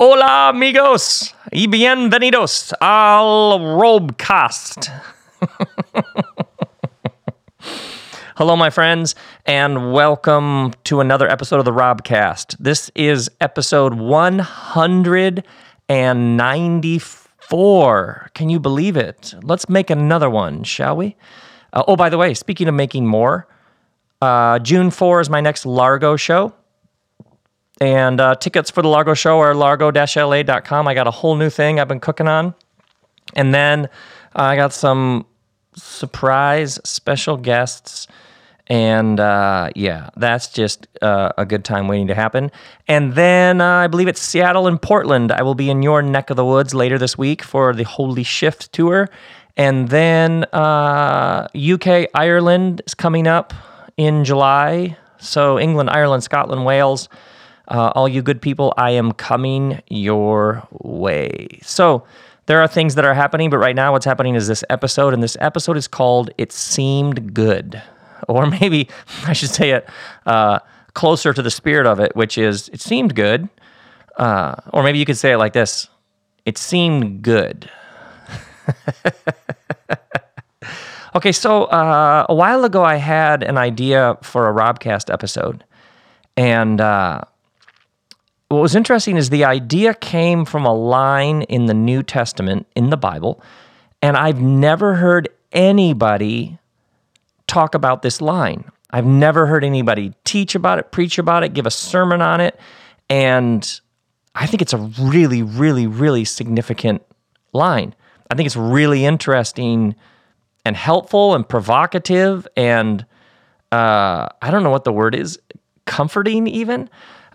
Hola amigos y bienvenidos al Robcast. Hello, my friends, and welcome to another episode of the Robcast. This is episode 194. Can you believe it? Let's make another one, shall we? Oh, by the way, speaking of making more, June 4 is my next Largo show. And tickets for the Largo show are largo-la.com. I got a whole new thing I've been cooking on. And then I got some surprise special guests. And yeah, that's just a good time waiting to happen. And then I believe it's Seattle and Portland. I will be in your neck of the woods later this week for the Holy Shift Tour. And then UK, Ireland is coming up in July. So England, Ireland, Scotland, Wales. All you good people, I am coming your way. So there are things that are happening, but right now what's happening is this episode, and this episode is called It Seemed Good. Or maybe I should say it closer to the spirit of it, which is, it seemed good. Or maybe you could say it like this, it seemed good. Okay, so a while ago I had an idea for a Robcast episode, and what was interesting is the idea came from a line in the New Testament, in the Bible, and I've never heard anybody talk about this line. I've never heard anybody teach about it, preach about it, give a sermon on it, and I think it's a really, really, really significant line. I think it's really interesting and helpful and provocative and, I don't know what the word is, comforting even.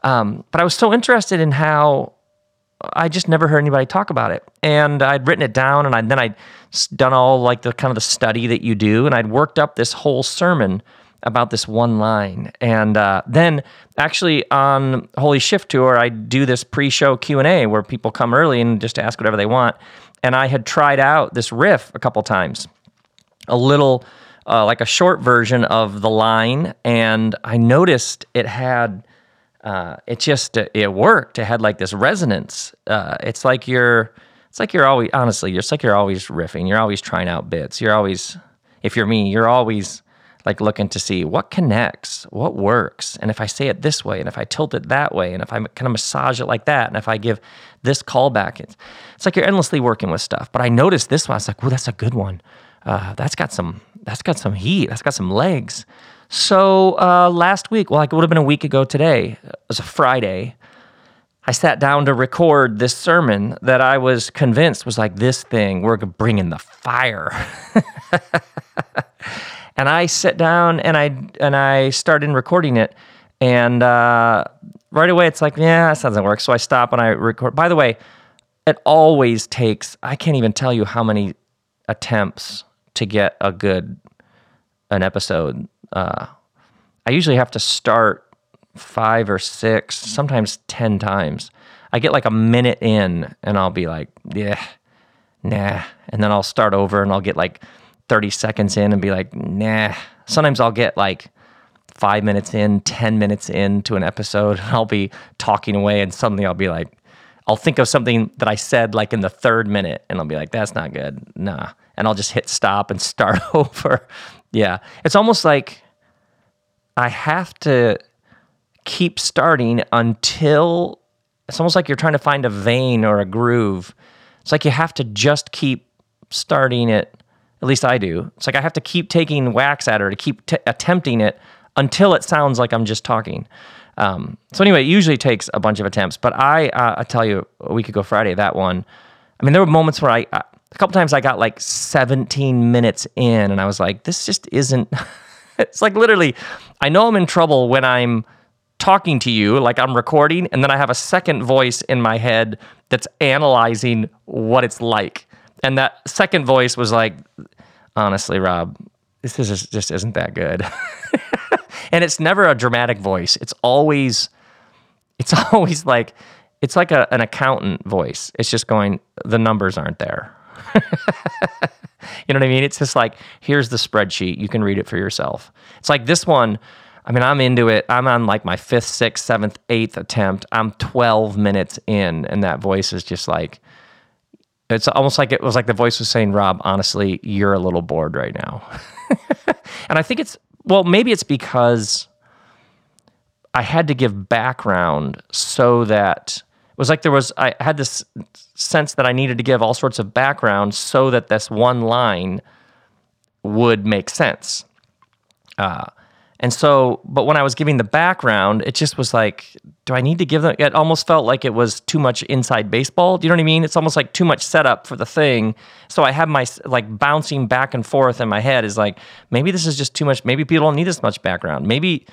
But I was so interested in how I just never heard anybody talk about it. And I'd written it down, and I'd done all like the kind of the study that you do, and I'd worked up this whole sermon about this one line. And then actually on Holy Shift Tour, I do this pre-show Q&A where people come early and just ask whatever they want. And I had tried out this riff a couple times, a little like a short version of the line, and I noticed it had... it worked. It had like this resonance. It's like you're always riffing. You're always trying out bits. You're always, if you're me, you're always like looking to see what connects, what works. And if I say it this way, and if I tilt it that way, and if I kind of massage it like that, and if I give this callback, it's like you're endlessly working with stuff. But I noticed this one. I was like, oh, that's a good one. That's got some heat. That's got some legs. So last week, well, like it would have been a week ago today, it was a Friday, I sat down to record this sermon that I was convinced was like this thing, we're bringing the fire. And I sat down and I started recording it, and right away it's like, yeah, that doesn't work. So I stop and I record. By the way, it always takes, I can't even tell you how many attempts to get an episode. I usually have to start 5 or 6, sometimes 10 times. I get like a minute in and I'll be like, yeah, nah. And then I'll start over and I'll get like 30 seconds in and be like, nah. Sometimes I'll get like 5 minutes in, 10 minutes into an episode, and I'll be talking away, and suddenly I'll be like, I'll think of something that I said like in the 3rd minute, and I'll be like, that's not good, nah. And I'll just hit stop and start over. Yeah, it's almost like I have to keep starting until, it's almost like you're trying to find a vein or a groove. It's like you have to just keep starting it, at least I do. It's like I have to keep taking whacks at her to keep attempting it until it sounds like I'm just talking. So anyway, it usually takes a bunch of attempts, but I tell you, a week ago Friday, that one, I mean, there were moments where a couple times I got like 17 minutes in and I was like, this just isn't, it's like literally, I know I'm in trouble when I'm talking to you, like I'm recording, and then I have a second voice in my head that's analyzing what it's like. And that second voice was like, honestly, Rob, this is just isn't that good. And it's never a dramatic voice. It's always like, it's like an accountant voice. It's just going, the numbers aren't there. You know what I mean? It's just like, here's the spreadsheet. You can read it for yourself. It's like this one, I mean, I'm into it. I'm on like my fifth, sixth, seventh, eighth attempt. I'm 12 minutes in, and that voice is just like, it's almost like it was like the voice was saying, Rob, honestly, you're a little bored right now. And I think it's, well, maybe it's because I had to give background so that, it was like there was, I had this sense that I needed to give all sorts of background so that this one line would make sense. And so, but when I was giving the background, it just was like, do I need to give them? It almost felt like it was too much inside baseball. Do you know what I mean? It's almost like too much setup for the thing. So I have my, like, bouncing back and forth in my head is like, maybe this is just too much. Maybe people don't need this much background. Maybe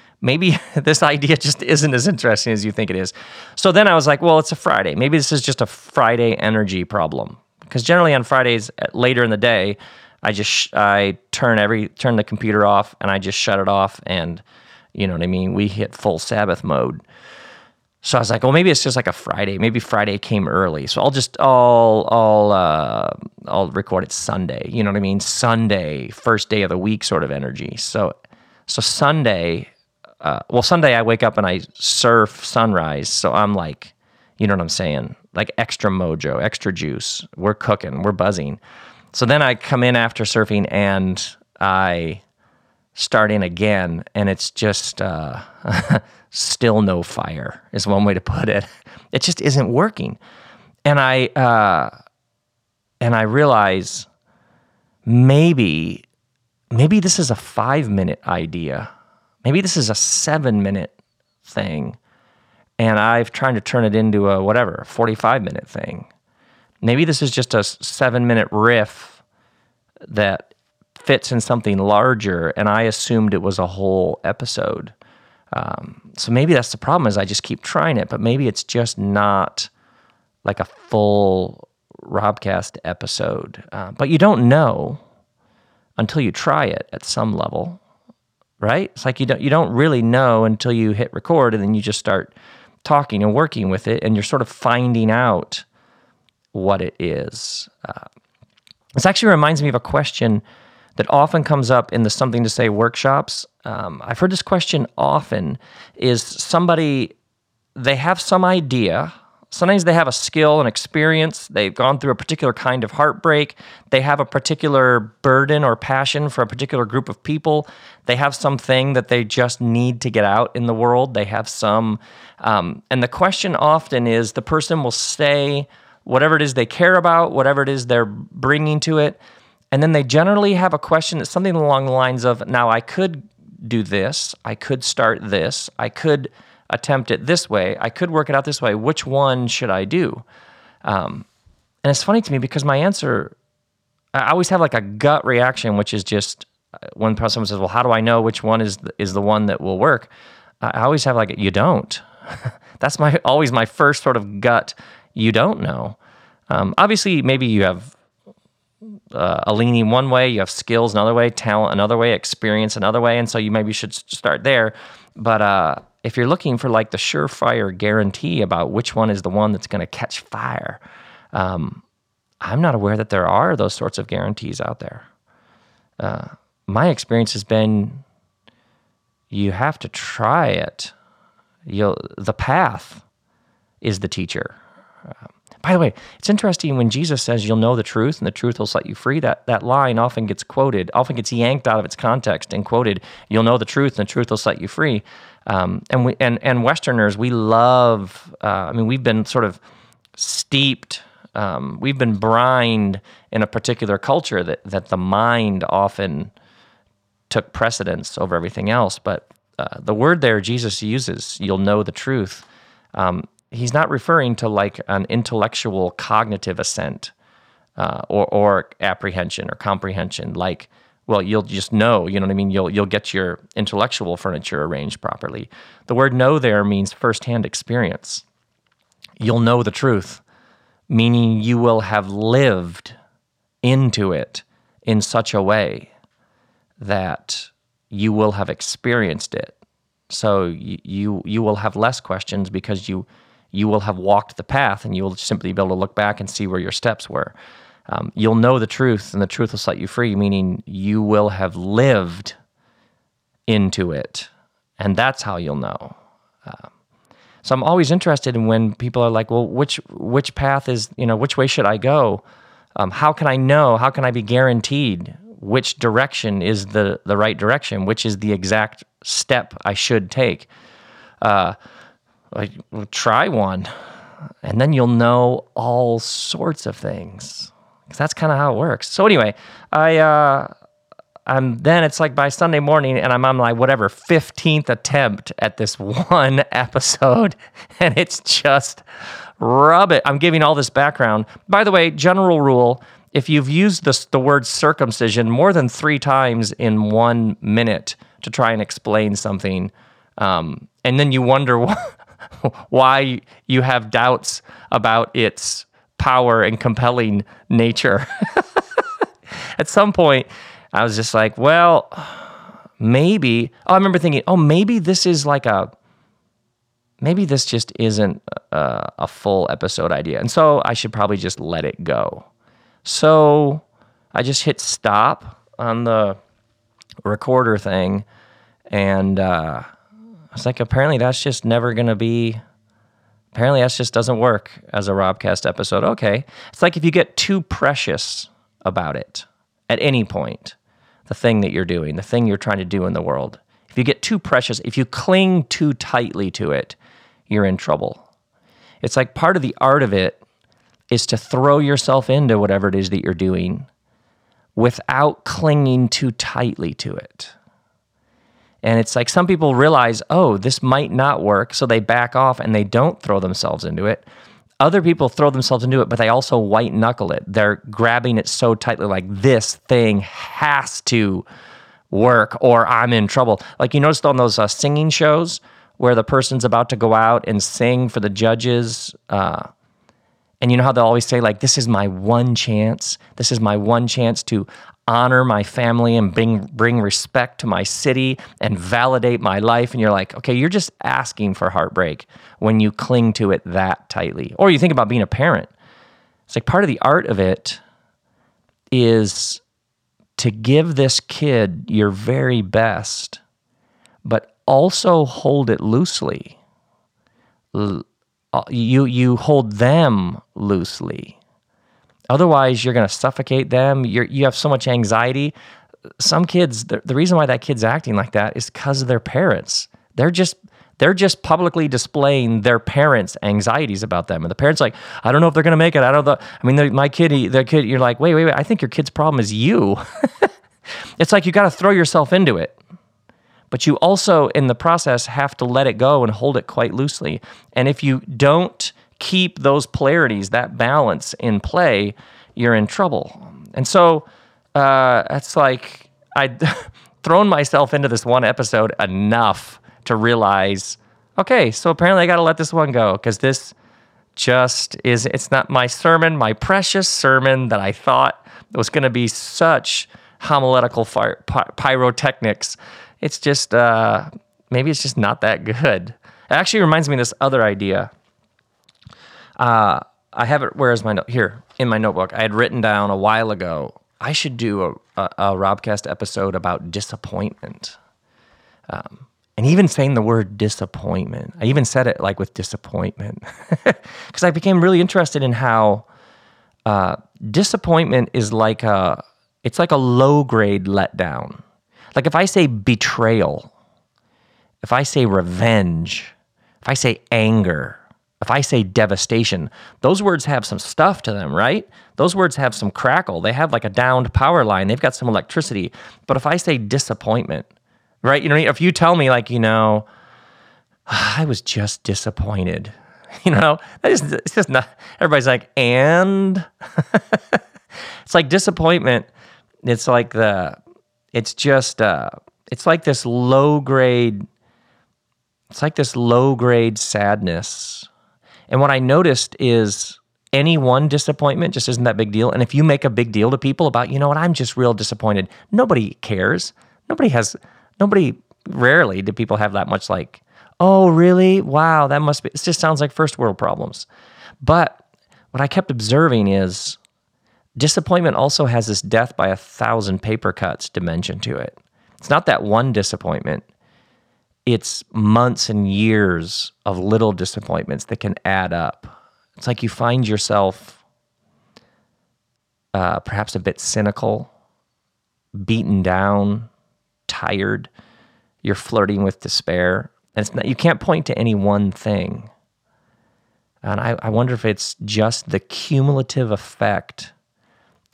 this idea just isn't as interesting as you think it is. So then I was like, well, it's a Friday. Maybe this is just a Friday energy problem. Because generally on Fridays later in the day, I just turn the computer off and I just shut it off, and you know what I mean? We hit full Sabbath mode. So I was like, well, maybe it's just like a Friday. Maybe Friday came early, so I'll record it Sunday. You know what I mean? Sunday, first day of the week, sort of energy. So Sunday I wake up and I surf sunrise. So I'm like, you know what I'm saying? Like extra mojo, extra juice. We're cooking. We're buzzing. So then I come in after surfing and I start in again, and it's just still no fire is one way to put it. It just isn't working. And I realize maybe this is a 5-minute idea. Maybe this is a 7-minute thing, and I've tried to turn it into a 45-minute thing. Maybe this is just a 7-minute riff that fits in something larger, and I assumed it was a whole episode. So maybe that's the problem, is I just keep trying it, but maybe it's just not like a full Robcast episode. But you don't know until you try it at some level, right? It's like you don't really know until you hit record, and then you just start talking and working with it, and you're sort of finding out what it is. This actually reminds me of a question that often comes up in the Something to Say workshops. I've heard this question often, is somebody, they have some idea, sometimes they have a skill, an experience, they've gone through a particular kind of heartbreak, they have a particular burden or passion for a particular group of people, they have something that they just need to get out in the world, they have some, and the question often is, the person will say whatever it is they care about, whatever it is they're bringing to it. And then they generally have a question that's something along the lines of, now I could do this, I could start this, I could attempt it this way, I could work it out this way, which one should I do? And it's funny to me because my answer, I always have like a gut reaction, which is just when someone says, well, how do I know which one is the one that will work? I always have like, you don't. That's always my first sort of gut, you don't know. Obviously, maybe you have a leaning one way, you have skills another way, talent another way, experience another way, and so you maybe should start there. But if you're looking for like the surefire guarantee about which one is the one that's going to catch fire, I'm not aware that there are those sorts of guarantees out there. My experience has been you have to try it. The path is the teacher. By the way, it's interesting when Jesus says you'll know the truth and the truth will set you free, that line often gets quoted, often gets yanked out of its context and quoted, you'll know the truth and the truth will set you free. And Westerners, we love, we've been sort of steeped, we've been brined in a particular culture that the mind often took precedence over everything else. But the word there Jesus uses, you'll know the truth, he's not referring to like an intellectual cognitive assent or apprehension or comprehension. Like, well, you'll just know, you know what I mean? You'll get your intellectual furniture arranged properly. The word know there means firsthand experience. You'll know the truth, meaning you will have lived into it in such a way that you will have experienced it. So you will have less questions because you will have walked the path, and you will simply be able to look back and see where your steps were. You'll know the truth, and the truth will set you free, meaning you will have lived into it And that's how you'll know. So I'm always interested in when people are like, well, which path is, you know, which way should I go? How can I know? How can I be guaranteed which direction is the right direction? Which is the exact step I should take? Like, try one, and then you'll know all sorts of things. Because that's kind of how it works. So anyway, I'm then it's like by Sunday morning, and I'm on like whatever 15th attempt at this one episode, and it's just rubbish. I'm giving all this background. By the way, general rule: if you've used the word circumcision more than 3 times in 1 minute to try and explain something, and then you wonder why you have doubts about its power and compelling nature, at some point, I was just like, well, maybe. Oh, I remember thinking, oh, maybe this just isn't a full episode idea. And so I should probably just let it go. So I just hit stop on the recorder thing. And I was like, apparently that's just never going to be, apparently that just doesn't work as a Robcast episode. Okay. It's like if you get too precious about it at any point, the thing that you're doing, the thing you're trying to do in the world. If you get too precious, if you cling too tightly to it, you're in trouble. It's like part of the art of it is to throw yourself into whatever it is that you're doing without clinging too tightly to it. And it's like some people realize, oh, this might not work, so they back off and they don't throw themselves into it. Other people throw themselves into it, but they also white-knuckle it. They're grabbing it so tightly, like this thing has to work or I'm in trouble. Like you noticed on those singing shows where the person's about to go out and sing for the judges, and you know how they'll always say, like, this is my one chance. This is my one chance to honor my family and bring respect to my city and validate my life. And you're like, okay, you're just asking for heartbreak when you cling to it that tightly. Or you think about being a parent. It's like part of the art of it is to give this kid your very best, but also hold it loosely. You hold them loosely. Otherwise, you're going to suffocate them. You have so much anxiety. Some kids, the reason why that kid's acting like that is because of their parents. They're just publicly displaying their parents' anxieties about them. And the parents like, I don't know if they're going to make it. I don't know. I mean, their kid. You're like, wait. I think your kid's problem is you. It's like you got to throw yourself into it, but you also, in the process, have to let it go and hold it quite loosely. And if you don't keep those polarities, that balance in play, you're in trouble. And so it's like I'd thrown myself into this one episode enough to realize, okay, so apparently I got to let this one go because this just is, it's not my sermon, my precious sermon that I thought was going to be such homiletical pyrotechnics. It's just, maybe it's just not that good. It actually reminds me of this other idea. I have it, where is my note? Here, in my notebook. I had written down a while ago, I should do a Robcast episode about disappointment. And even saying the word disappointment, I even said it like with disappointment. Because I became really interested in how disappointment is like it's like a low-grade letdown. Like if I say betrayal, if I say revenge, if I say anger, if I say devastation, those words have some stuff to them, right? Those words have some crackle. They have like a downed power line. They've got some electricity. But if I say disappointment, right? You know, if you tell me like, you know, I was just disappointed, you know, it's just not, everybody's like, and? It's like disappointment. It's like it's like this low-grade, it's like this low-grade sadness. And what I noticed is any one disappointment just isn't that big deal. And if you make a big deal to people about, you know what, I'm just real disappointed, nobody cares. Rarely do people have that much like, oh, really? Wow, that must be, it just sounds like first world problems. But what I kept observing is disappointment also has this death by a thousand paper cuts dimension to it. It's not that one disappointment. it's months and years of little disappointments that can add up. It's like you find yourself perhaps a bit cynical, beaten down, tired. You're flirting with despair. And it's not, you can't point to any one thing. And I wonder if it's just the cumulative effect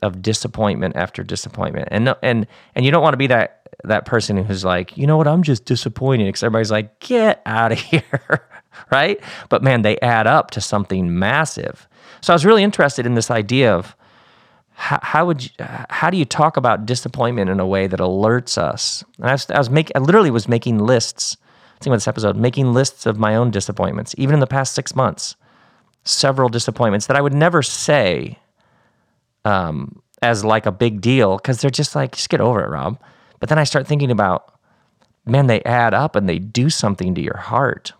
of disappointment after disappointment. And no, and you don't want to be that person who's like, you know what, I'm just disappointed, because everybody's like, get out of here, right? But man, they add up to something massive. So I was really interested in this idea of how do you talk about disappointment in a way that alerts us? And I literally was making lists. I think about this episode, making lists of my own disappointments, even in the past 6 months, several disappointments that I would never say as like a big deal, because they're just like, just get over it, Rob. But then I start thinking about, man, they add up and they do something to your heart.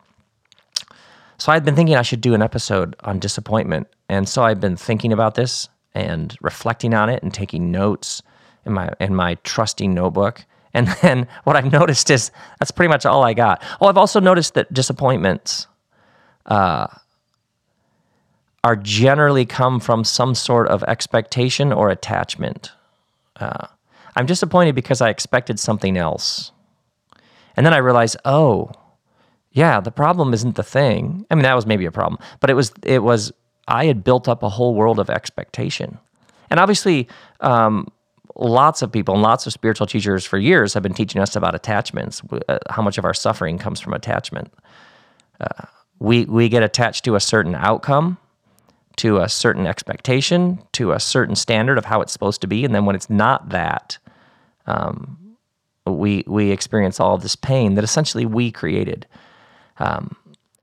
So I'd been thinking I should do an episode on disappointment. And so I've been thinking about this and reflecting on it and taking notes in my trusty notebook. And then what I've noticed is that's pretty much all I got. Oh, I've also noticed that disappointments are generally come from some sort of expectation or attachment. I'm disappointed because I expected something else. And then I realized, oh, yeah, the problem isn't the thing. I mean, that was maybe a problem, but it was I had built up a whole world of expectation. And obviously, lots of people and lots of spiritual teachers for years have been teaching us about attachments, how much of our suffering comes from attachment. We get attached to a certain outcome, to a certain expectation, to a certain standard of how it's supposed to be, and then when it's not that, we experience all of this pain that essentially we created.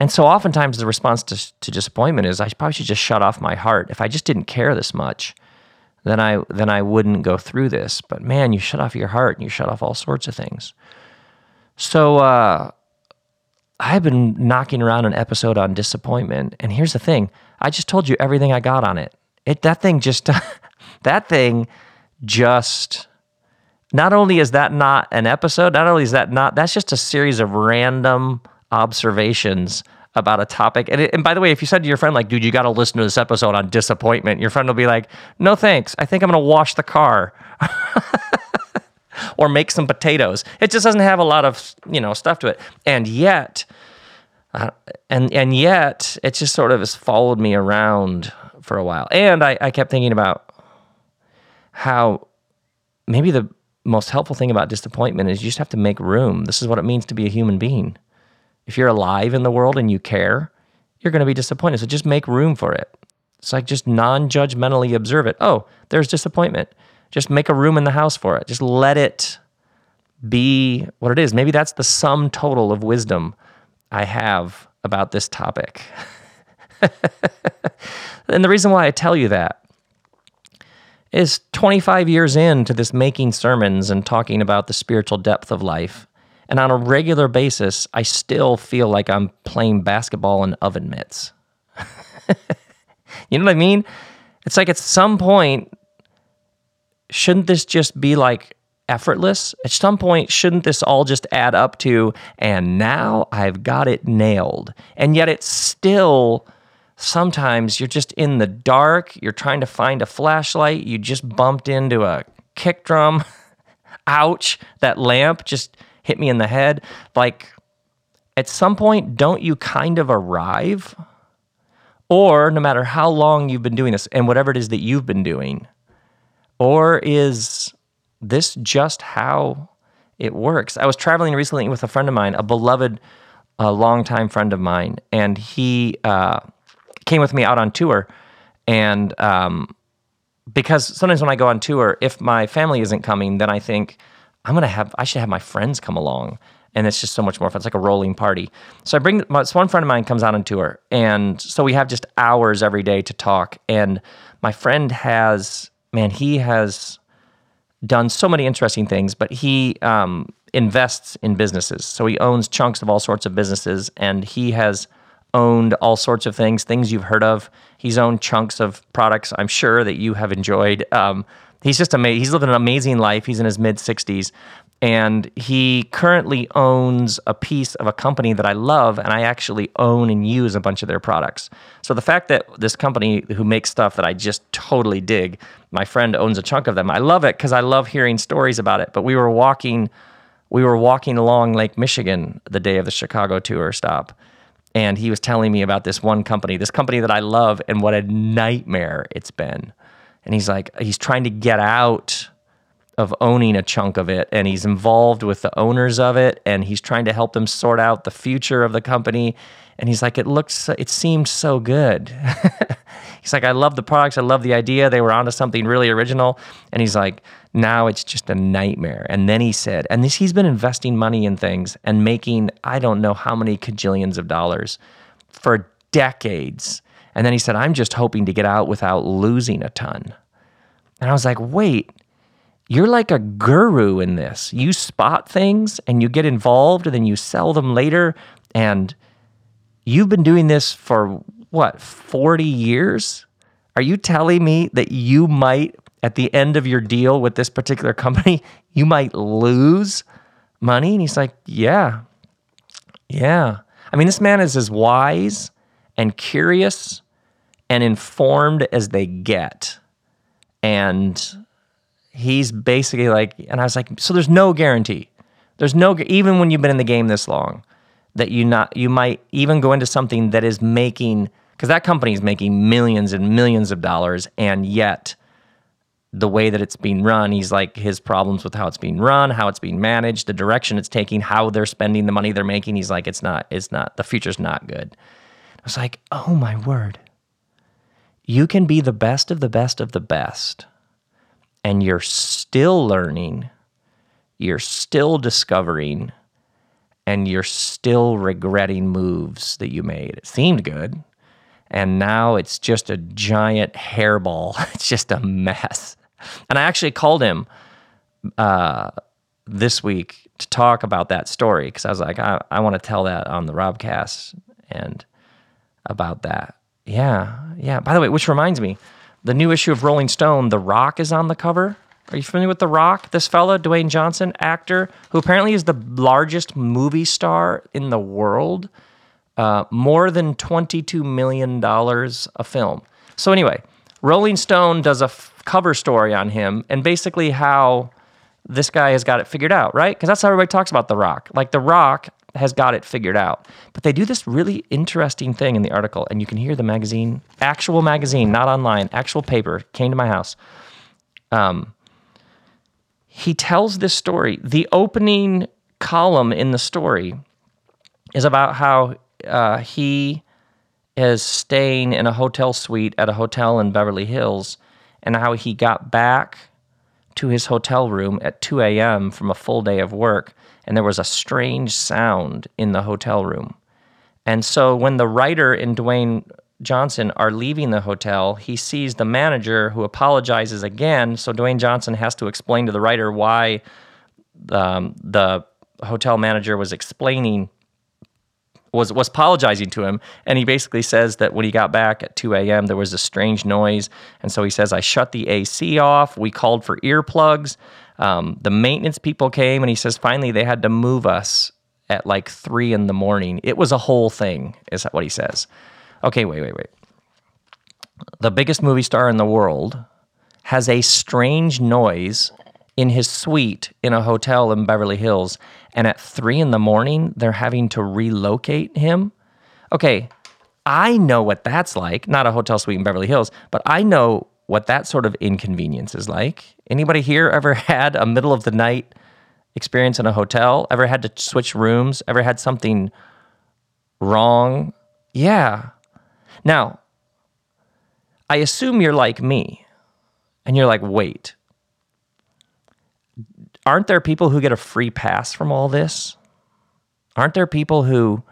And so oftentimes the response to disappointment is, I probably should just shut off my heart. If I just didn't care this much, then I wouldn't go through this. But man, you shut off your heart and you shut off all sorts of things. So I've been knocking around an episode on disappointment, and here's the thing: I just told you everything I got on it. That thing just. Not only is that not an episode, that's just a series of random observations about a topic. And by the way, if you said to your friend, like, dude, you got to listen to this episode on disappointment, your friend will be like, no, thanks. I think I'm going to wash the car or make some potatoes. It just doesn't have a lot of, stuff to it. And yet it just sort of has followed me around for a while. And I kept thinking about how maybe the most helpful thing about disappointment is you just have to make room. This is what it means to be a human being. If you're alive in the world and you care, you're going to be disappointed. So just make room for it. It's like just non-judgmentally observe it. Oh, there's disappointment. Just make a room in the house for it. Just let it be what it is. Maybe that's the sum total of wisdom I have about this topic. And the reason why I tell you that is 25 years into this making sermons and talking about the spiritual depth of life, and on a regular basis, I still feel like I'm playing basketball in oven mitts. You know what I mean? It's like at some point, shouldn't this just be like effortless? At some point, shouldn't this all just add up to, and now I've got it nailed? And yet it's still, sometimes you're just in the dark, you're trying to find a flashlight, you just bumped into a kick drum. Ouch, that lamp just hit me in the head. Like, at some point, don't you kind of arrive? Or no matter how long you've been doing this, and whatever it is that you've been doing, or is this just how it works? I was traveling recently with a friend of mine, a beloved, longtime friend of mine, and he came with me out on tour. And because sometimes when I go on tour, if my family isn't coming, then I think, I should have my friends come along, and it's just so much more fun. It's like a rolling party. So one friend of mine comes out on tour, and so we have just hours every day to talk, and my friend he has done so many interesting things, but he invests in businesses. So he owns chunks of all sorts of businesses, and he has owned all sorts of things you've heard of. He's owned chunks of products, I'm sure, that you have enjoyed. He's just amazing. He's living an amazing life. He's in his mid-60s, and he currently owns a piece of a company that I love, and I actually own and use a bunch of their products. So the fact that this company who makes stuff that I just totally dig, my friend owns a chunk of them. I love it because I love hearing stories about it. But we were walking along Lake Michigan the day of the Chicago tour stop, and he was telling me about this one company, that I love, and what a nightmare it's been. And he's like, he's trying to get out of owning a chunk of it, and he's involved with the owners of it, and he's trying to help them sort out the future of the company. And he's like, it seemed so good. He's like, I love the products, I love the idea, they were onto something really original. And he's like, now it's just a nightmare. And then he said, and he's been investing money in things and making, I don't know how many kajillions of dollars for decades. And then he said, I'm just hoping to get out without losing a ton. And I was like, wait, you're like a guru in this. You spot things and you get involved and then you sell them later. And you've been doing this for what, 40 years? Are you telling me that you might, at the end of your deal with this particular company, you might lose money? And he's like, yeah. I mean, this man is as wise and curious and informed as they get. And he's basically like, and I was like, so there's no guarantee. There's no, even when you've been in the game this long, that you might even go into something that is making, because that company is making millions and millions of dollars, and yet the way that it's being run, he's like, his problems with how it's being run, how it's being managed, the direction it's taking, how they're spending the money they're making, he's like, it's not, the future's not good. I was like, oh my word, you can be the best of the best of the best, and you're still learning, you're still discovering, and you're still regretting moves that you made. It seemed good, and now it's just a giant hairball. It's just a mess. And I actually called him this week to talk about that story, because I was like, I want to tell that on the Robcast, and about that. Yeah. By the way, which reminds me, the new issue of Rolling Stone, The Rock is on the cover. Are you familiar with The Rock? This fella, Dwayne Johnson, actor, who apparently is the largest movie star in the world, more than $22 million a film. So anyway, Rolling Stone does a cover story on him, and basically how this guy has got it figured out, right? Because that's how everybody talks about The Rock. Like, The Rock has got it figured out. But they do this really interesting thing in the article, and you can hear the magazine, actual magazine, not online, actual paper, came to my house. He tells this story. The opening column in the story is about how he is staying in a hotel suite at a hotel in Beverly Hills, and how he got back to his hotel room at 2 a.m. from a full day of work, and there was a strange sound in the hotel room. And so when the writer and Dwayne Johnson are leaving the hotel, he sees the manager, who apologizes again, so Dwayne Johnson has to explain to the writer why the hotel manager was apologizing to him, and he basically says that when he got back at 2 a.m., there was a strange noise, and so he says, I shut the AC off, we called for earplugs, the maintenance people came, and he says, finally, they had to move us at like 3 in the morning. It was a whole thing, is what he says. Okay, wait. The biggest movie star in the world has a strange noise in his suite in a hotel in Beverly Hills, and at 3 in the morning, they're having to relocate him? Okay, I know what that's like. Not a hotel suite in Beverly Hills, but I know what that sort of inconvenience is like. Anybody here ever had a middle-of-the-night experience in a hotel? Ever had to switch rooms? Ever had something wrong? Yeah. Now, I assume you're like me, and you're like, wait, aren't there people who get a free pass from all this? Aren't there people who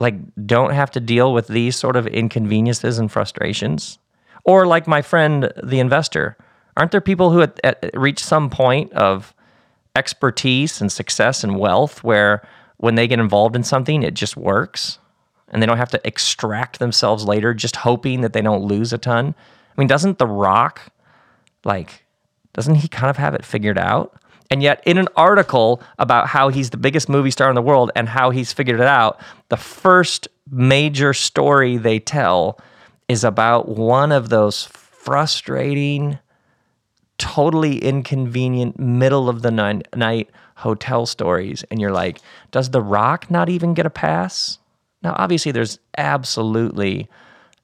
like don't have to deal with these sort of inconveniences and frustrations? Or like my friend, the investor, aren't there people who reach some point of expertise and success and wealth where when they get involved in something, it just works and they don't have to extract themselves later just hoping that they don't lose a ton? I mean, doesn't The Rock like Doesn't he kind of have it figured out? And yet in an article about how he's the biggest movie star in the world and how he's figured it out, the first major story they tell is about one of those frustrating, totally inconvenient, middle of the night hotel stories. And you're like, does The Rock not even get a pass? Now, obviously, there's absolutely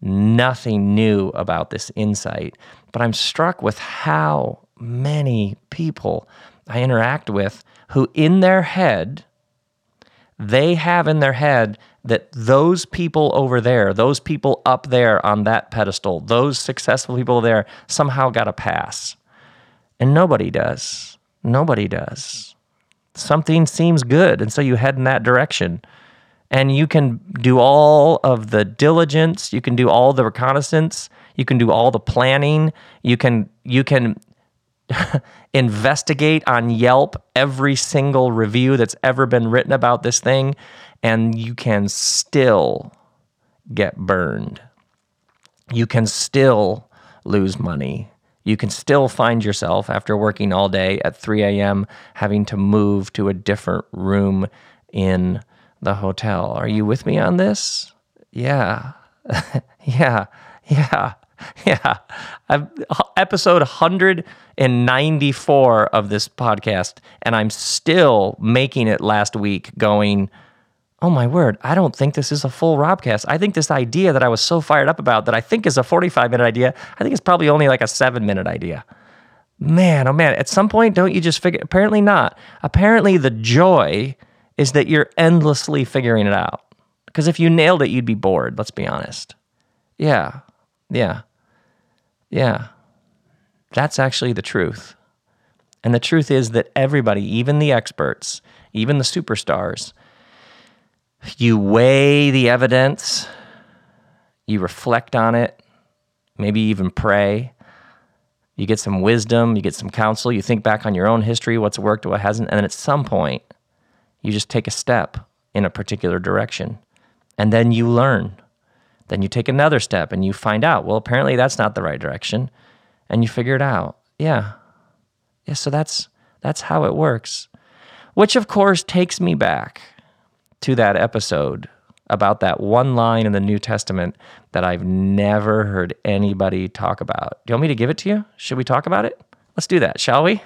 nothing new about this insight, but I'm struck with how many people I interact with who in their head, they have in their head that those people over there, those people up there on that pedestal, those successful people there somehow got a pass. And nobody does. Nobody does. Something seems good, and so you head in that direction. And you can do all of the diligence, you can do all the reconnaissance, you can do all the planning, you can investigate on Yelp every single review that's ever been written about this thing, and you can still get burned. You can still lose money. You can still find yourself after working all day at 3 a.m. having to move to a different room in the hotel. Are you with me on this? Yeah. Yeah. Episode 194 of this podcast, and I'm still making it last week going, oh my word, I don't think this is a full Robcast. I think this idea that I was so fired up about that I think is a 45-minute idea, I think it's probably only like a 7-minute idea. Man, oh man, at some point, don't you just figure, apparently not. Apparently the joy is that you're endlessly figuring it out. Because if you nailed it, you'd be bored, let's be honest. Yeah. That's actually the truth. And the truth is that everybody, even the experts, even the superstars, you weigh the evidence, you reflect on it, maybe even pray. You get some wisdom, you get some counsel, you think back on your own history, what's worked, what hasn't, and then at some point, you just take a step in a particular direction, and then you learn. Then you take another step and you find out, well, apparently that's not the right direction, and you figure it out. Yeah, so that's how it works, which of course takes me back to that episode about that one line in the New Testament that I've never heard anybody talk about. Do you want me to give it to you? Should we talk about it? Let's do that, shall we?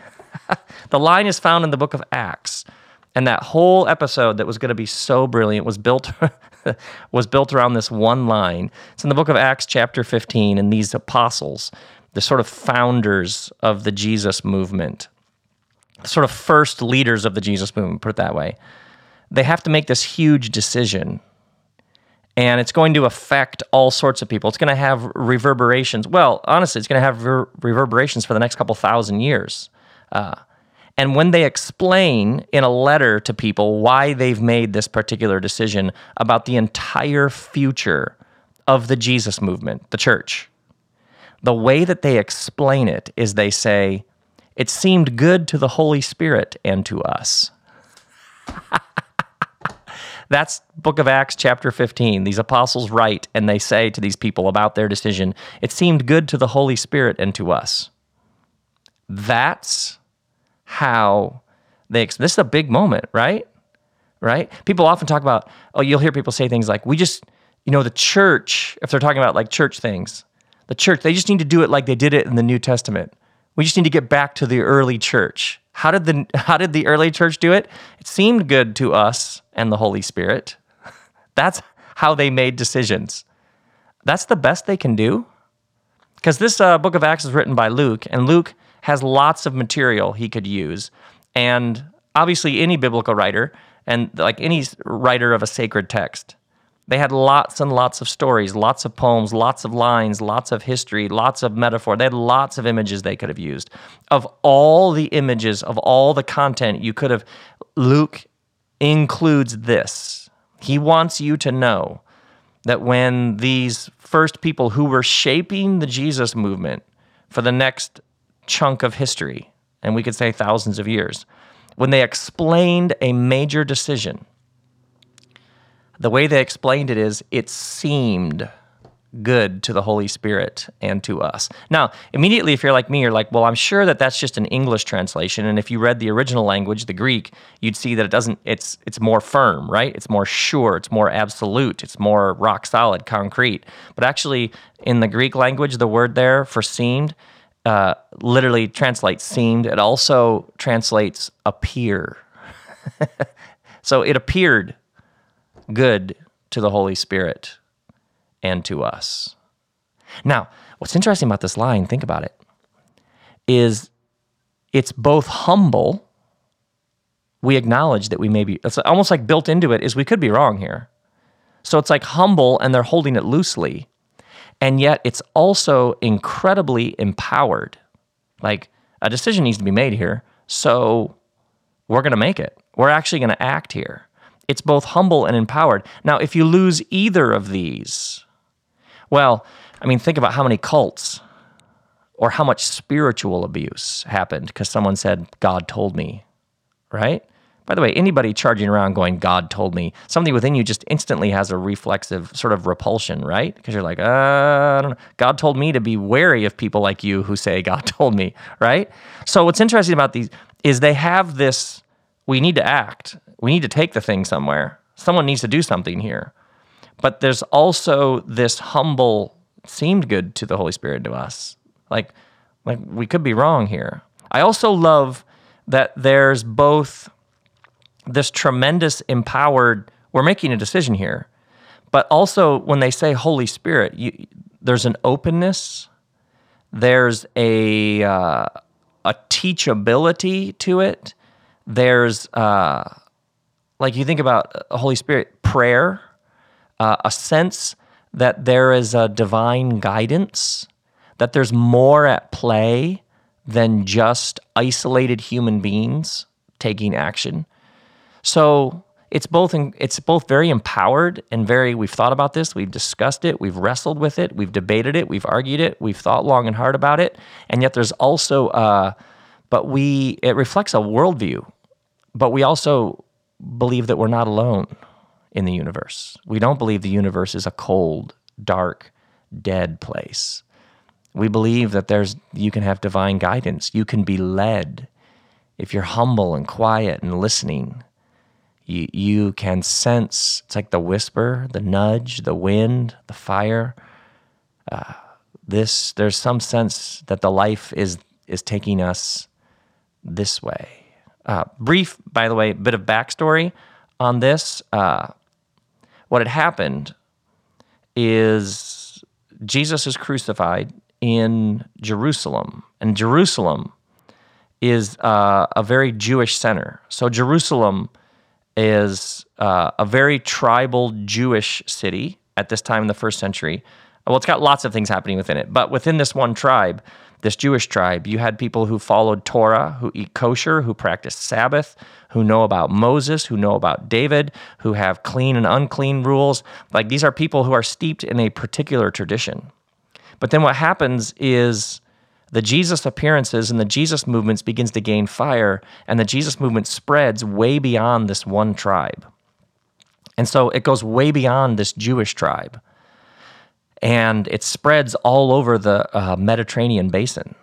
The line is found in the Book of Acts. And that whole episode that was going to be so brilliant was built around this one line. It's in the book of Acts chapter 15, and these apostles, the sort of founders of the Jesus movement, sort of first leaders of the Jesus movement, put it that way, they have to make this huge decision. And it's going to affect all sorts of people. It's going to have reverberations. Well, honestly, it's going to have reverberations for the next couple thousand years. And when they explain in a letter to people why they've made this particular decision about the entire future of the Jesus movement, the church, the way that they explain it is they say, it seemed good to the Holy Spirit and to us. That's Book of Acts chapter 15. These apostles write and they say to these people about their decision, it seemed good to the Holy Spirit and to us. That's how they, this is a big moment, right? People often talk about, you'll hear people say things like, we just, the church, if they're talking about like church things, the church, they just need to do it like they did it in the New Testament. We just need to get back to the early church. How did the early church do it? It seemed good to us and the Holy Spirit. That's how they made decisions. That's the best they can do. Because this book of Acts is written by Luke, and Luke has lots of material he could use. And obviously any biblical writer, and like any writer of a sacred text, they had lots and lots of stories, lots of poems, lots of lines, lots of history, lots of metaphor. They had lots of images they could have used. Of all the images, of all the content you could have, Luke includes this. He wants you to know that when these first people who were shaping the Jesus movement for the next chunk of history, and we could say thousands of years, when they explained a major decision, the way they explained it is, it seemed good to the Holy Spirit and to us. Now, immediately, if you're like me, you're like, well, I'm sure that that's just an English translation. And if you read the original language, the Greek, you'd see that it doesn't, it's more firm, right? It's more sure, it's more absolute, it's more rock solid, concrete. But actually, in the Greek language, the word there for seemed literally translates seemed. It also translates appear. So it appeared good to the Holy Spirit and to us. Now, what's interesting about this line, think about it, is it's both humble, we acknowledge that we may be, it's almost like built into it is we could be wrong here. So it's like humble and they're holding it loosely, and yet it's also incredibly empowered. Like a decision needs to be made here, so we're going to make it. We're actually going to act here. It's both humble and empowered. Now, if you lose either of these, well, I mean, think about how many cults or how much spiritual abuse happened because someone said, God told me, right? By the way, anybody charging around going, God told me, something within you just instantly has a reflexive sort of repulsion, right? Because you're like, I don't know. God told me to be wary of people like you who say God told me, right? So what's interesting about these is they have this, we need to act. We need to take the thing somewhere. Someone needs to do something here. But there's also this humble, seemed good to the Holy Spirit to us. Like we could be wrong here. I also love that there's both this tremendous empowered, we're making a decision here, but also when they say Holy Spirit, there's an openness, there's a teachability to it, there's... Like you think about Holy Spirit prayer, a sense that there is a divine guidance, that there's more at play than just isolated human beings taking action. So it's both very empowered and very, we've thought about this, we've discussed it, we've wrestled with it, we've debated it, we've argued it, we've thought long and hard about it, and yet there's also, it reflects a worldview, but we also believe that we're not alone in the universe. We don't believe the universe is a cold, dark, dead place. We believe that you can have divine guidance. You can be led. If you're humble and quiet and listening, you can sense, it's like the whisper, the nudge, the wind, the fire. There's some sense that the life is taking us this way. Brief, by the way, bit of backstory on this. What had happened is Jesus is crucified in Jerusalem, and Jerusalem is a very Jewish center. So Jerusalem is a very tribal Jewish city at this time in the first century. Well, it's got lots of things happening within it, but within this one tribe, this Jewish tribe, you had people who followed Torah, who eat kosher, who practice Sabbath, who know about Moses, who know about David, who have clean and unclean rules. Like these are people who are steeped in a particular tradition. But then what happens is the Jesus appearances and the Jesus movement begins to gain fire, and the Jesus movement spreads way beyond this one tribe. And so it goes way beyond this Jewish tribe. And it spreads all over the Mediterranean basin.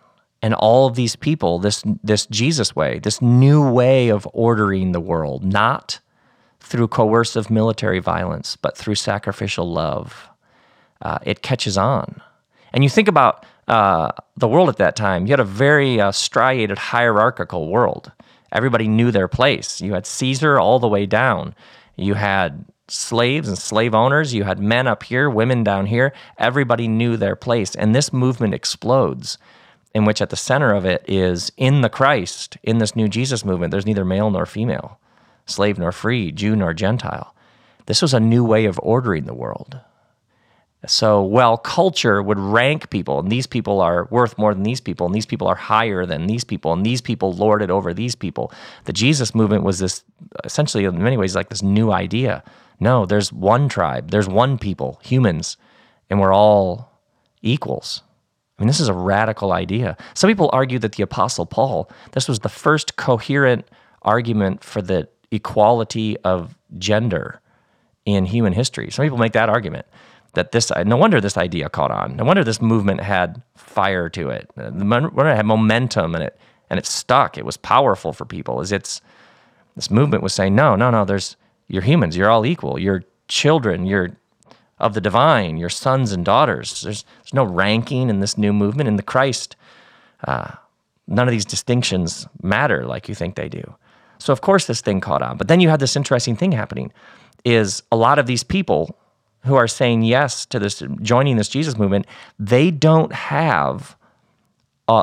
And all of these people, this Jesus way, this new way of ordering the world, not through coercive military violence, but through sacrificial love, it catches on. And you think about the world at that time, you had a very striated hierarchical world. Everybody knew their place. You had Caesar all the way down. You had slaves and slave owners, you had men up here, women down here, everybody knew their place. And this movement explodes, in which at the center of it is in the Christ, in this new Jesus movement, there's neither male nor female, slave nor free, Jew nor Gentile. This was a new way of ordering the world. So while culture would rank people, and these people are worth more than these people, and these people are higher than these people, and these people lord it over these people, the Jesus movement was this, essentially in many ways, like this new idea. No, there's one tribe, there's one people, humans, and we're all equals. I mean, this is a radical idea. Some people argue that the Apostle Paul, this was the first coherent argument for the equality of gender in human history. Some people make that argument. that this, no wonder this idea caught on. No wonder this movement had fire to it. No wonder it had momentum, and it stuck. It was powerful for people. This movement was saying, no, you're humans. You're all equal. You're children. You're of the divine. You're sons and daughters. There's no ranking in this new movement. In the Christ, none of these distinctions matter like you think they do. So of course this thing caught on. But then you had this interesting thing happening, is a lot of these people who are saying yes to this, joining this Jesus movement, they don't have,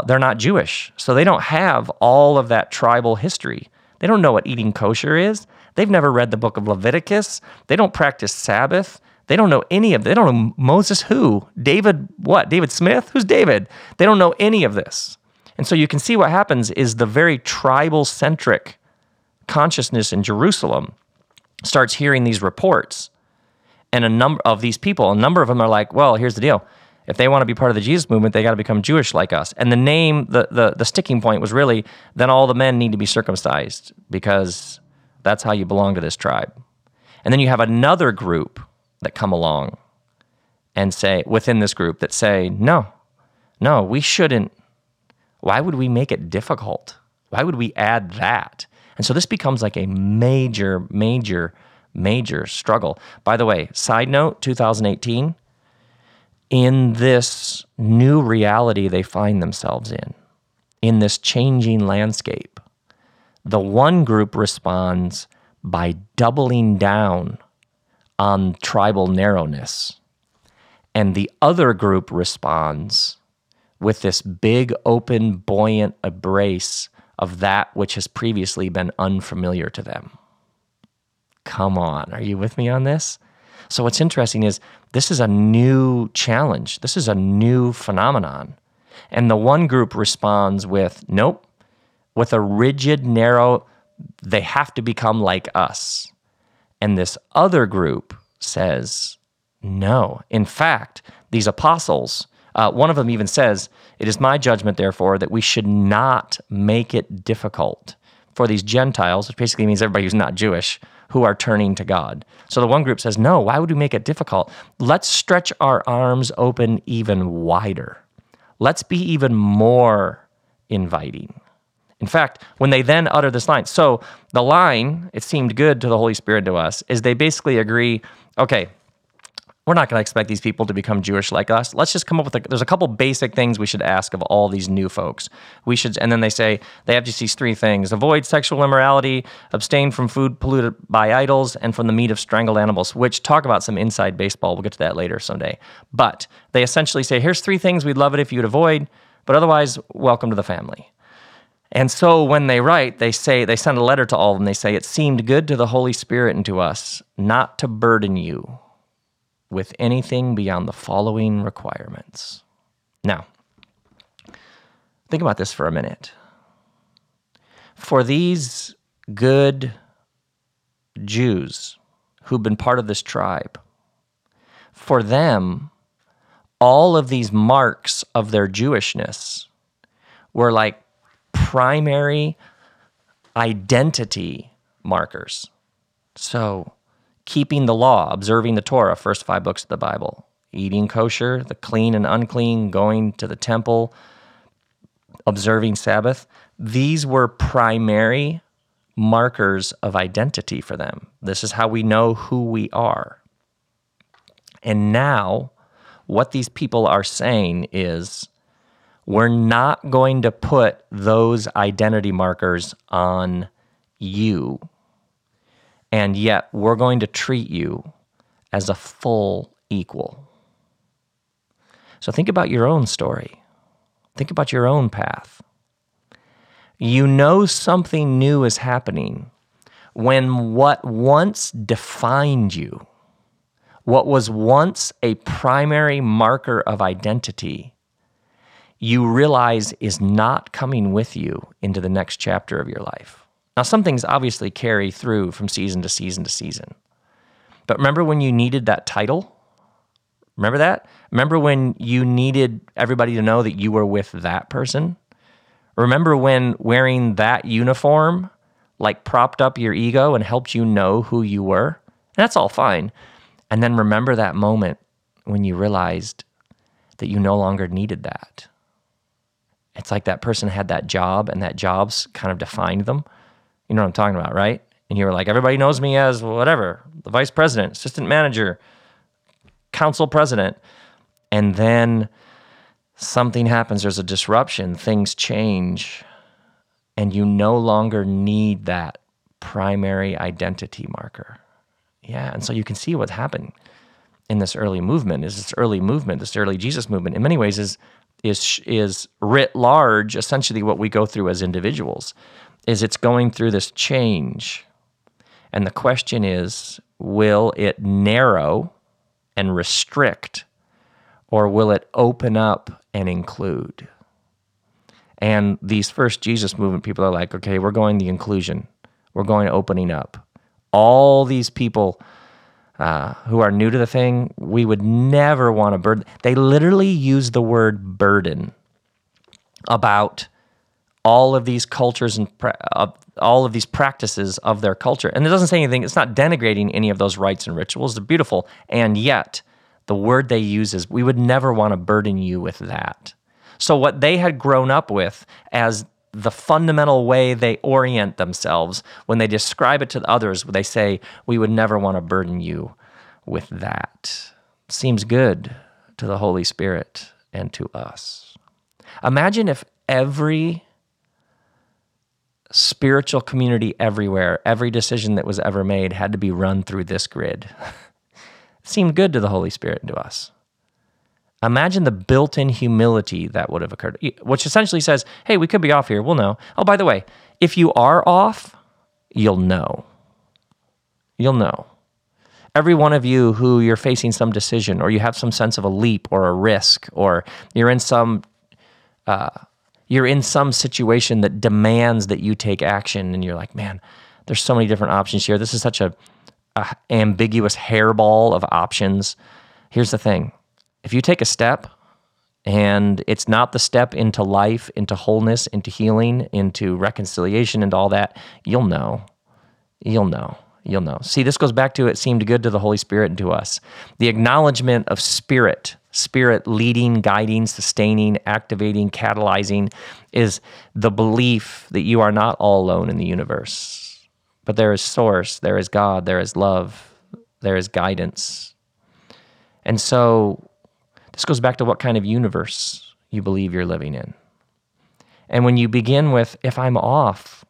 they're not Jewish. So they don't have all of that tribal history. They don't know what eating kosher is. They've never read the book of Leviticus. They don't practice Sabbath. They don't know any of, they don't know Moses who? David what? David Smith? Who's David? They don't know any of this. And so you can see what happens is the very tribal-centric consciousness in Jerusalem starts hearing these reports. And a number of these people, a number of them are like, well, here's the deal. If they want to be part of the Jesus movement, they got to become Jewish like us. And the name, the sticking point was really, then all the men need to be circumcised because that's how you belong to this tribe. And then you have another group that come along and say, within this group, that say, no, we shouldn't. Why would we make it difficult? Why would we add that? And so this becomes like a major, major, major struggle. By the way, side note, 2018, in this new reality they find themselves in this changing landscape, the one group responds by doubling down on tribal narrowness, and the other group responds with this big, open, buoyant embrace of that which has previously been unfamiliar to them. Come on, are you with me on this? So what's interesting is this is a new challenge. This is a new phenomenon. And the one group responds with, nope, with a rigid, narrow, they have to become like us. And this other group says, no. In fact, these apostles, one of them even says, it is my judgment, therefore, that we should not make it difficult for these Gentiles, which basically means everybody who's not Jewish, who are turning to God. So the one group says, no, why would we make it difficult? Let's stretch our arms open even wider. Let's be even more inviting. In fact, when they then utter this line, so the line, it seemed good to the Holy Spirit to us, is they basically agree, okay, we're not going to expect these people to become Jewish like us. Let's just come up with, there's a couple basic things we should ask of all these new folks. We should, and then they say, they have just these three things: avoid sexual immorality, abstain from food polluted by idols, and from the meat of strangled animals, which, talk about some inside baseball, we'll get to that later someday. But they essentially say, here's three things we'd love it if you'd avoid, but otherwise, welcome to the family. And so when they write, they say, they send a letter to all of them, they say, it seemed good to the Holy Spirit and to us not to burden you with anything beyond the following requirements. Now, think about this for a minute. For these good Jews who've been part of this tribe, for them, all of these marks of their Jewishness were like primary identity markers. So, keeping the law, observing the Torah, first 5 books of the Bible, eating kosher, the clean and unclean, going to the temple, observing Sabbath. These were primary markers of identity for them. This is how we know who we are. And now, what these people are saying is, we're not going to put those identity markers on you. And yet, we're going to treat you as a full equal. So think about your own story. Think about your own path. You know something new is happening when what once defined you, what was once a primary marker of identity, you realize is not coming with you into the next chapter of your life. Now, some things obviously carry through from season to season to season. But remember when you needed that title? Remember that? Remember when you needed everybody to know that you were with that person? Remember when wearing that uniform like propped up your ego and helped you know who you were? And that's all fine. And then remember that moment when you realized that you no longer needed that. It's like that person had that job, and that job's kind of defined them. You know what I'm talking about, right? And you were like, everybody knows me as whatever, the vice president, assistant manager, council president. And then something happens, there's a disruption, things change, and you no longer need that primary identity marker. Yeah, and so you can see what's happened in this early movement, this early Jesus movement, in many ways is writ large, essentially what we go through as individuals, is it's going through this change. And the question is, will it narrow and restrict, or will it open up and include? And these first Jesus movement people are like, okay, we're going the inclusion. We're going opening up. All these people who are new to the thing, we would never want to burden. They literally use the word burden about all of these cultures and all of these practices of their culture. And it doesn't say anything. It's not denigrating any of those rites and rituals. They're beautiful. And yet, the word they use is, we would never want to burden you with that. So what they had grown up with as the fundamental way they orient themselves, when they describe it to the others, they say, we would never want to burden you with that. Seems good to the Holy Spirit and to us. Imagine if every spiritual community everywhere, every decision that was ever made had to be run through this grid. Seemed good to the Holy Spirit and to us. Imagine the built-in humility that would have occurred, which essentially says, hey, we could be off here, we'll know. Oh, by the way, if you are off, you'll know. You'll know. Every one of you who you're facing some decision, or you have some sense of a leap or a risk, or you're in some situation that demands that you take action, and you're like, man, there's so many different options here. This is such a ambiguous hairball of options. Here's the thing. If you take a step, and it's not the step into life, into wholeness, into healing, into reconciliation, into all that, you'll know. You'll know. You'll know. See, this goes back to, it seemed good to the Holy Spirit and to us. The acknowledgement of Spirit leading, guiding, sustaining, activating, catalyzing, is the belief that you are not all alone in the universe, but there is source, there is God, there is love, there is guidance. And so this goes back to what kind of universe you believe you're living in. And when you begin with, if I'm off,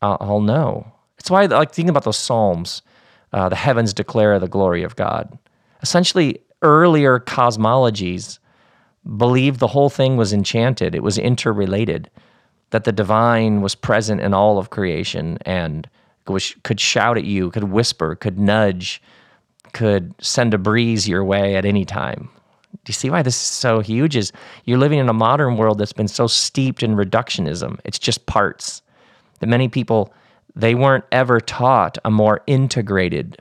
I'll know. It's why I like thinking about those Psalms, the heavens declare the glory of God. Essentially, earlier cosmologies believed the whole thing was enchanted. It was interrelated, that the divine was present in all of creation and could shout at you, could whisper, could nudge, could send a breeze your way at any time. Do you see why this is so huge? Is you're living in a modern world that's been so steeped in reductionism. It's just parts. That many people, they weren't ever taught a more integrated,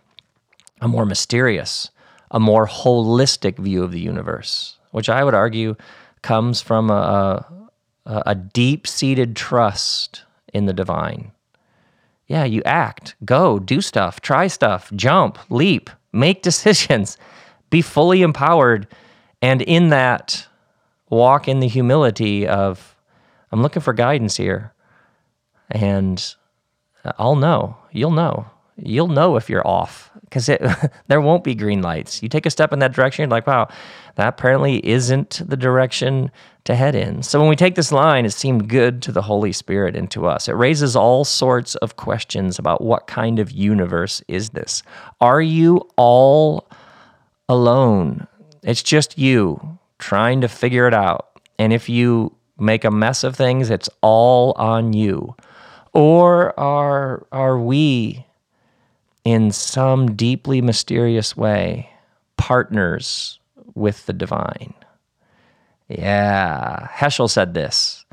a more mysterious, a more holistic view of the universe, which I would argue comes from a deep-seated trust in the divine. Yeah, you act, go, do stuff, try stuff, jump, leap, make decisions, be fully empowered, and in that, walk in the humility of, I'm looking for guidance here, and I'll know, you'll know. You'll know if you're off, because there won't be green lights. You take a step in that direction, you're like, wow, that apparently isn't the direction to head in. So when we take this line, it seemed good to the Holy Spirit and to us. It raises all sorts of questions about what kind of universe is this. Are you all alone? It's just you trying to figure it out. And if you make a mess of things, it's all on you. Or are we, in some deeply mysterious way, partners with the divine? Yeah, Heschel said this,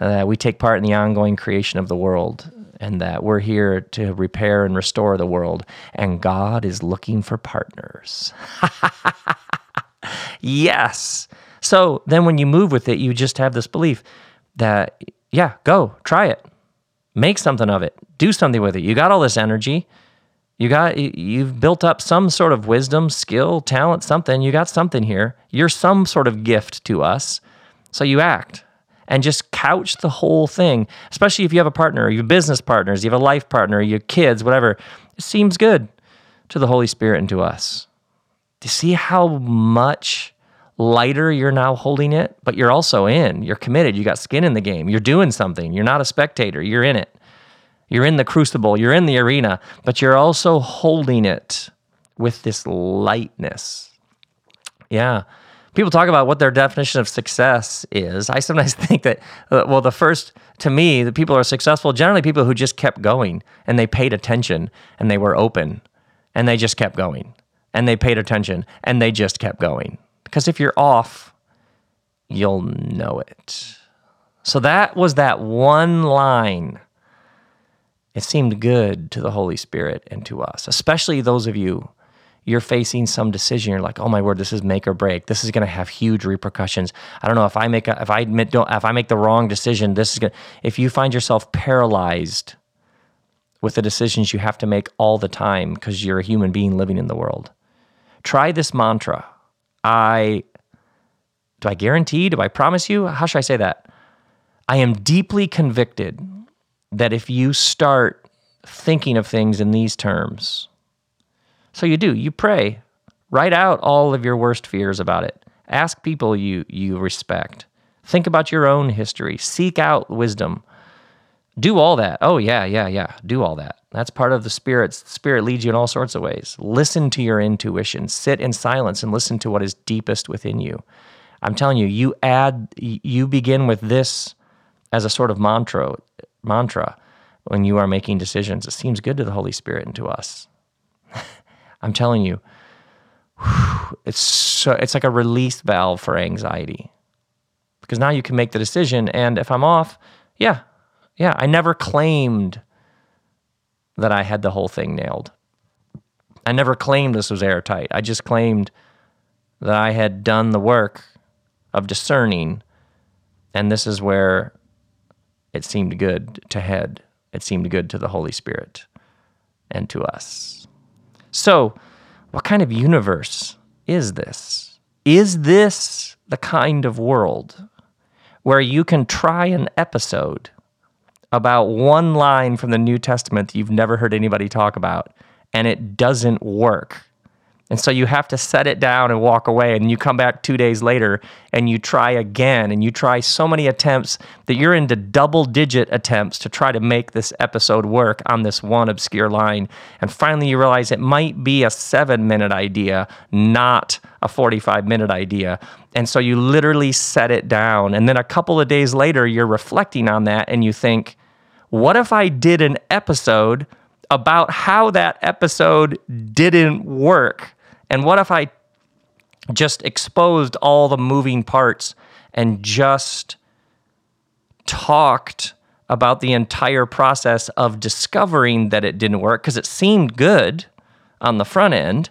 that we take part in the ongoing creation of the world, and that we're here to repair and restore the world, and God is looking for partners. Yes. So then when you move with it, you just have this belief that, yeah, go, try it, make something of it, do something with it. You got all this energy. You've built up some sort of wisdom, skill, talent, something. You got something here. You're some sort of gift to us. So you act. And just couch the whole thing, especially if you have a partner, you have business partners, you have a life partner, your kids, whatever. It seems good to the Holy Spirit and to us. Do you see how much lighter you're now holding it? But you're also in. You're committed. You got skin in the game. You're doing something. You're not a spectator. You're in it. You're in the crucible. You're in the arena. But you're also holding it with this lightness. Yeah. People talk about what their definition of success is. I sometimes think that, well, the first, to me, the people who are successful, generally people who just kept going and they paid attention and they were open and they just kept going and they paid attention and they just kept going. Because if you're off, you'll know it. So that was that one line. It seemed good to the Holy Spirit and to us, especially those of you. You're facing some decision. You're like, oh my word, this is make or break. This is going to have huge repercussions. I don't know if I make the wrong decision. This is going. If you find yourself paralyzed with the decisions you have to make all the time because you're a human being living in the world, try this mantra. Do I guarantee? Do I promise you? How should I say that? I am deeply convicted that if you start thinking of things in these terms. So you do, you pray, write out all of your worst fears about it. Ask people you respect. Think about your own history. Seek out wisdom. Do all that. Oh, yeah. Do all that. That's part of the Spirit. The Spirit leads you in all sorts of ways. Listen to your intuition. Sit in silence and listen to what is deepest within you. I'm telling you, you begin with this as a sort of mantra when you are making decisions. It seems good to the Holy Spirit and to us. I'm telling you, it's like a release valve for anxiety, because now you can make the decision. And if I'm off, yeah, I never claimed that I had the whole thing nailed. I never claimed this was airtight. I just claimed that I had done the work of discerning, and this is where it seemed good to head. It seemed good to the Holy Spirit and to us. So, what kind of universe is this? Is this the kind of world where you can try an episode about one line from the New Testament that you've never heard anybody talk about, and it doesn't work? And so you have to set it down and walk away, and you come back 2 days later, and you try again, and you try so many attempts that you're into double-digit attempts to try to make this episode work on this one obscure line. And finally you realize it might be a 7-minute idea, not a 45-minute idea. And so you literally set it down. And then a couple of days later, you're reflecting on that, and you think, what if I did an episode about how that episode didn't work? And what if I just exposed all the moving parts and just talked about the entire process of discovering that it didn't work because it seemed good on the front end,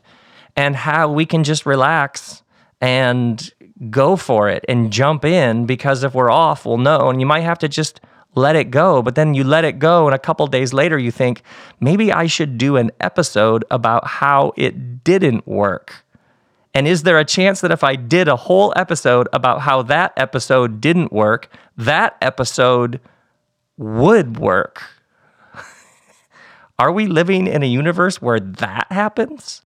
and how we can just relax and go for it and jump in, because if we're off, we'll know. And you might have to just let it go, but then you let it go, and a couple days later you think, maybe I should do an episode about how it didn't work. And is there a chance that if I did a whole episode about how that episode didn't work, that episode would work? Are we living in a universe where that happens?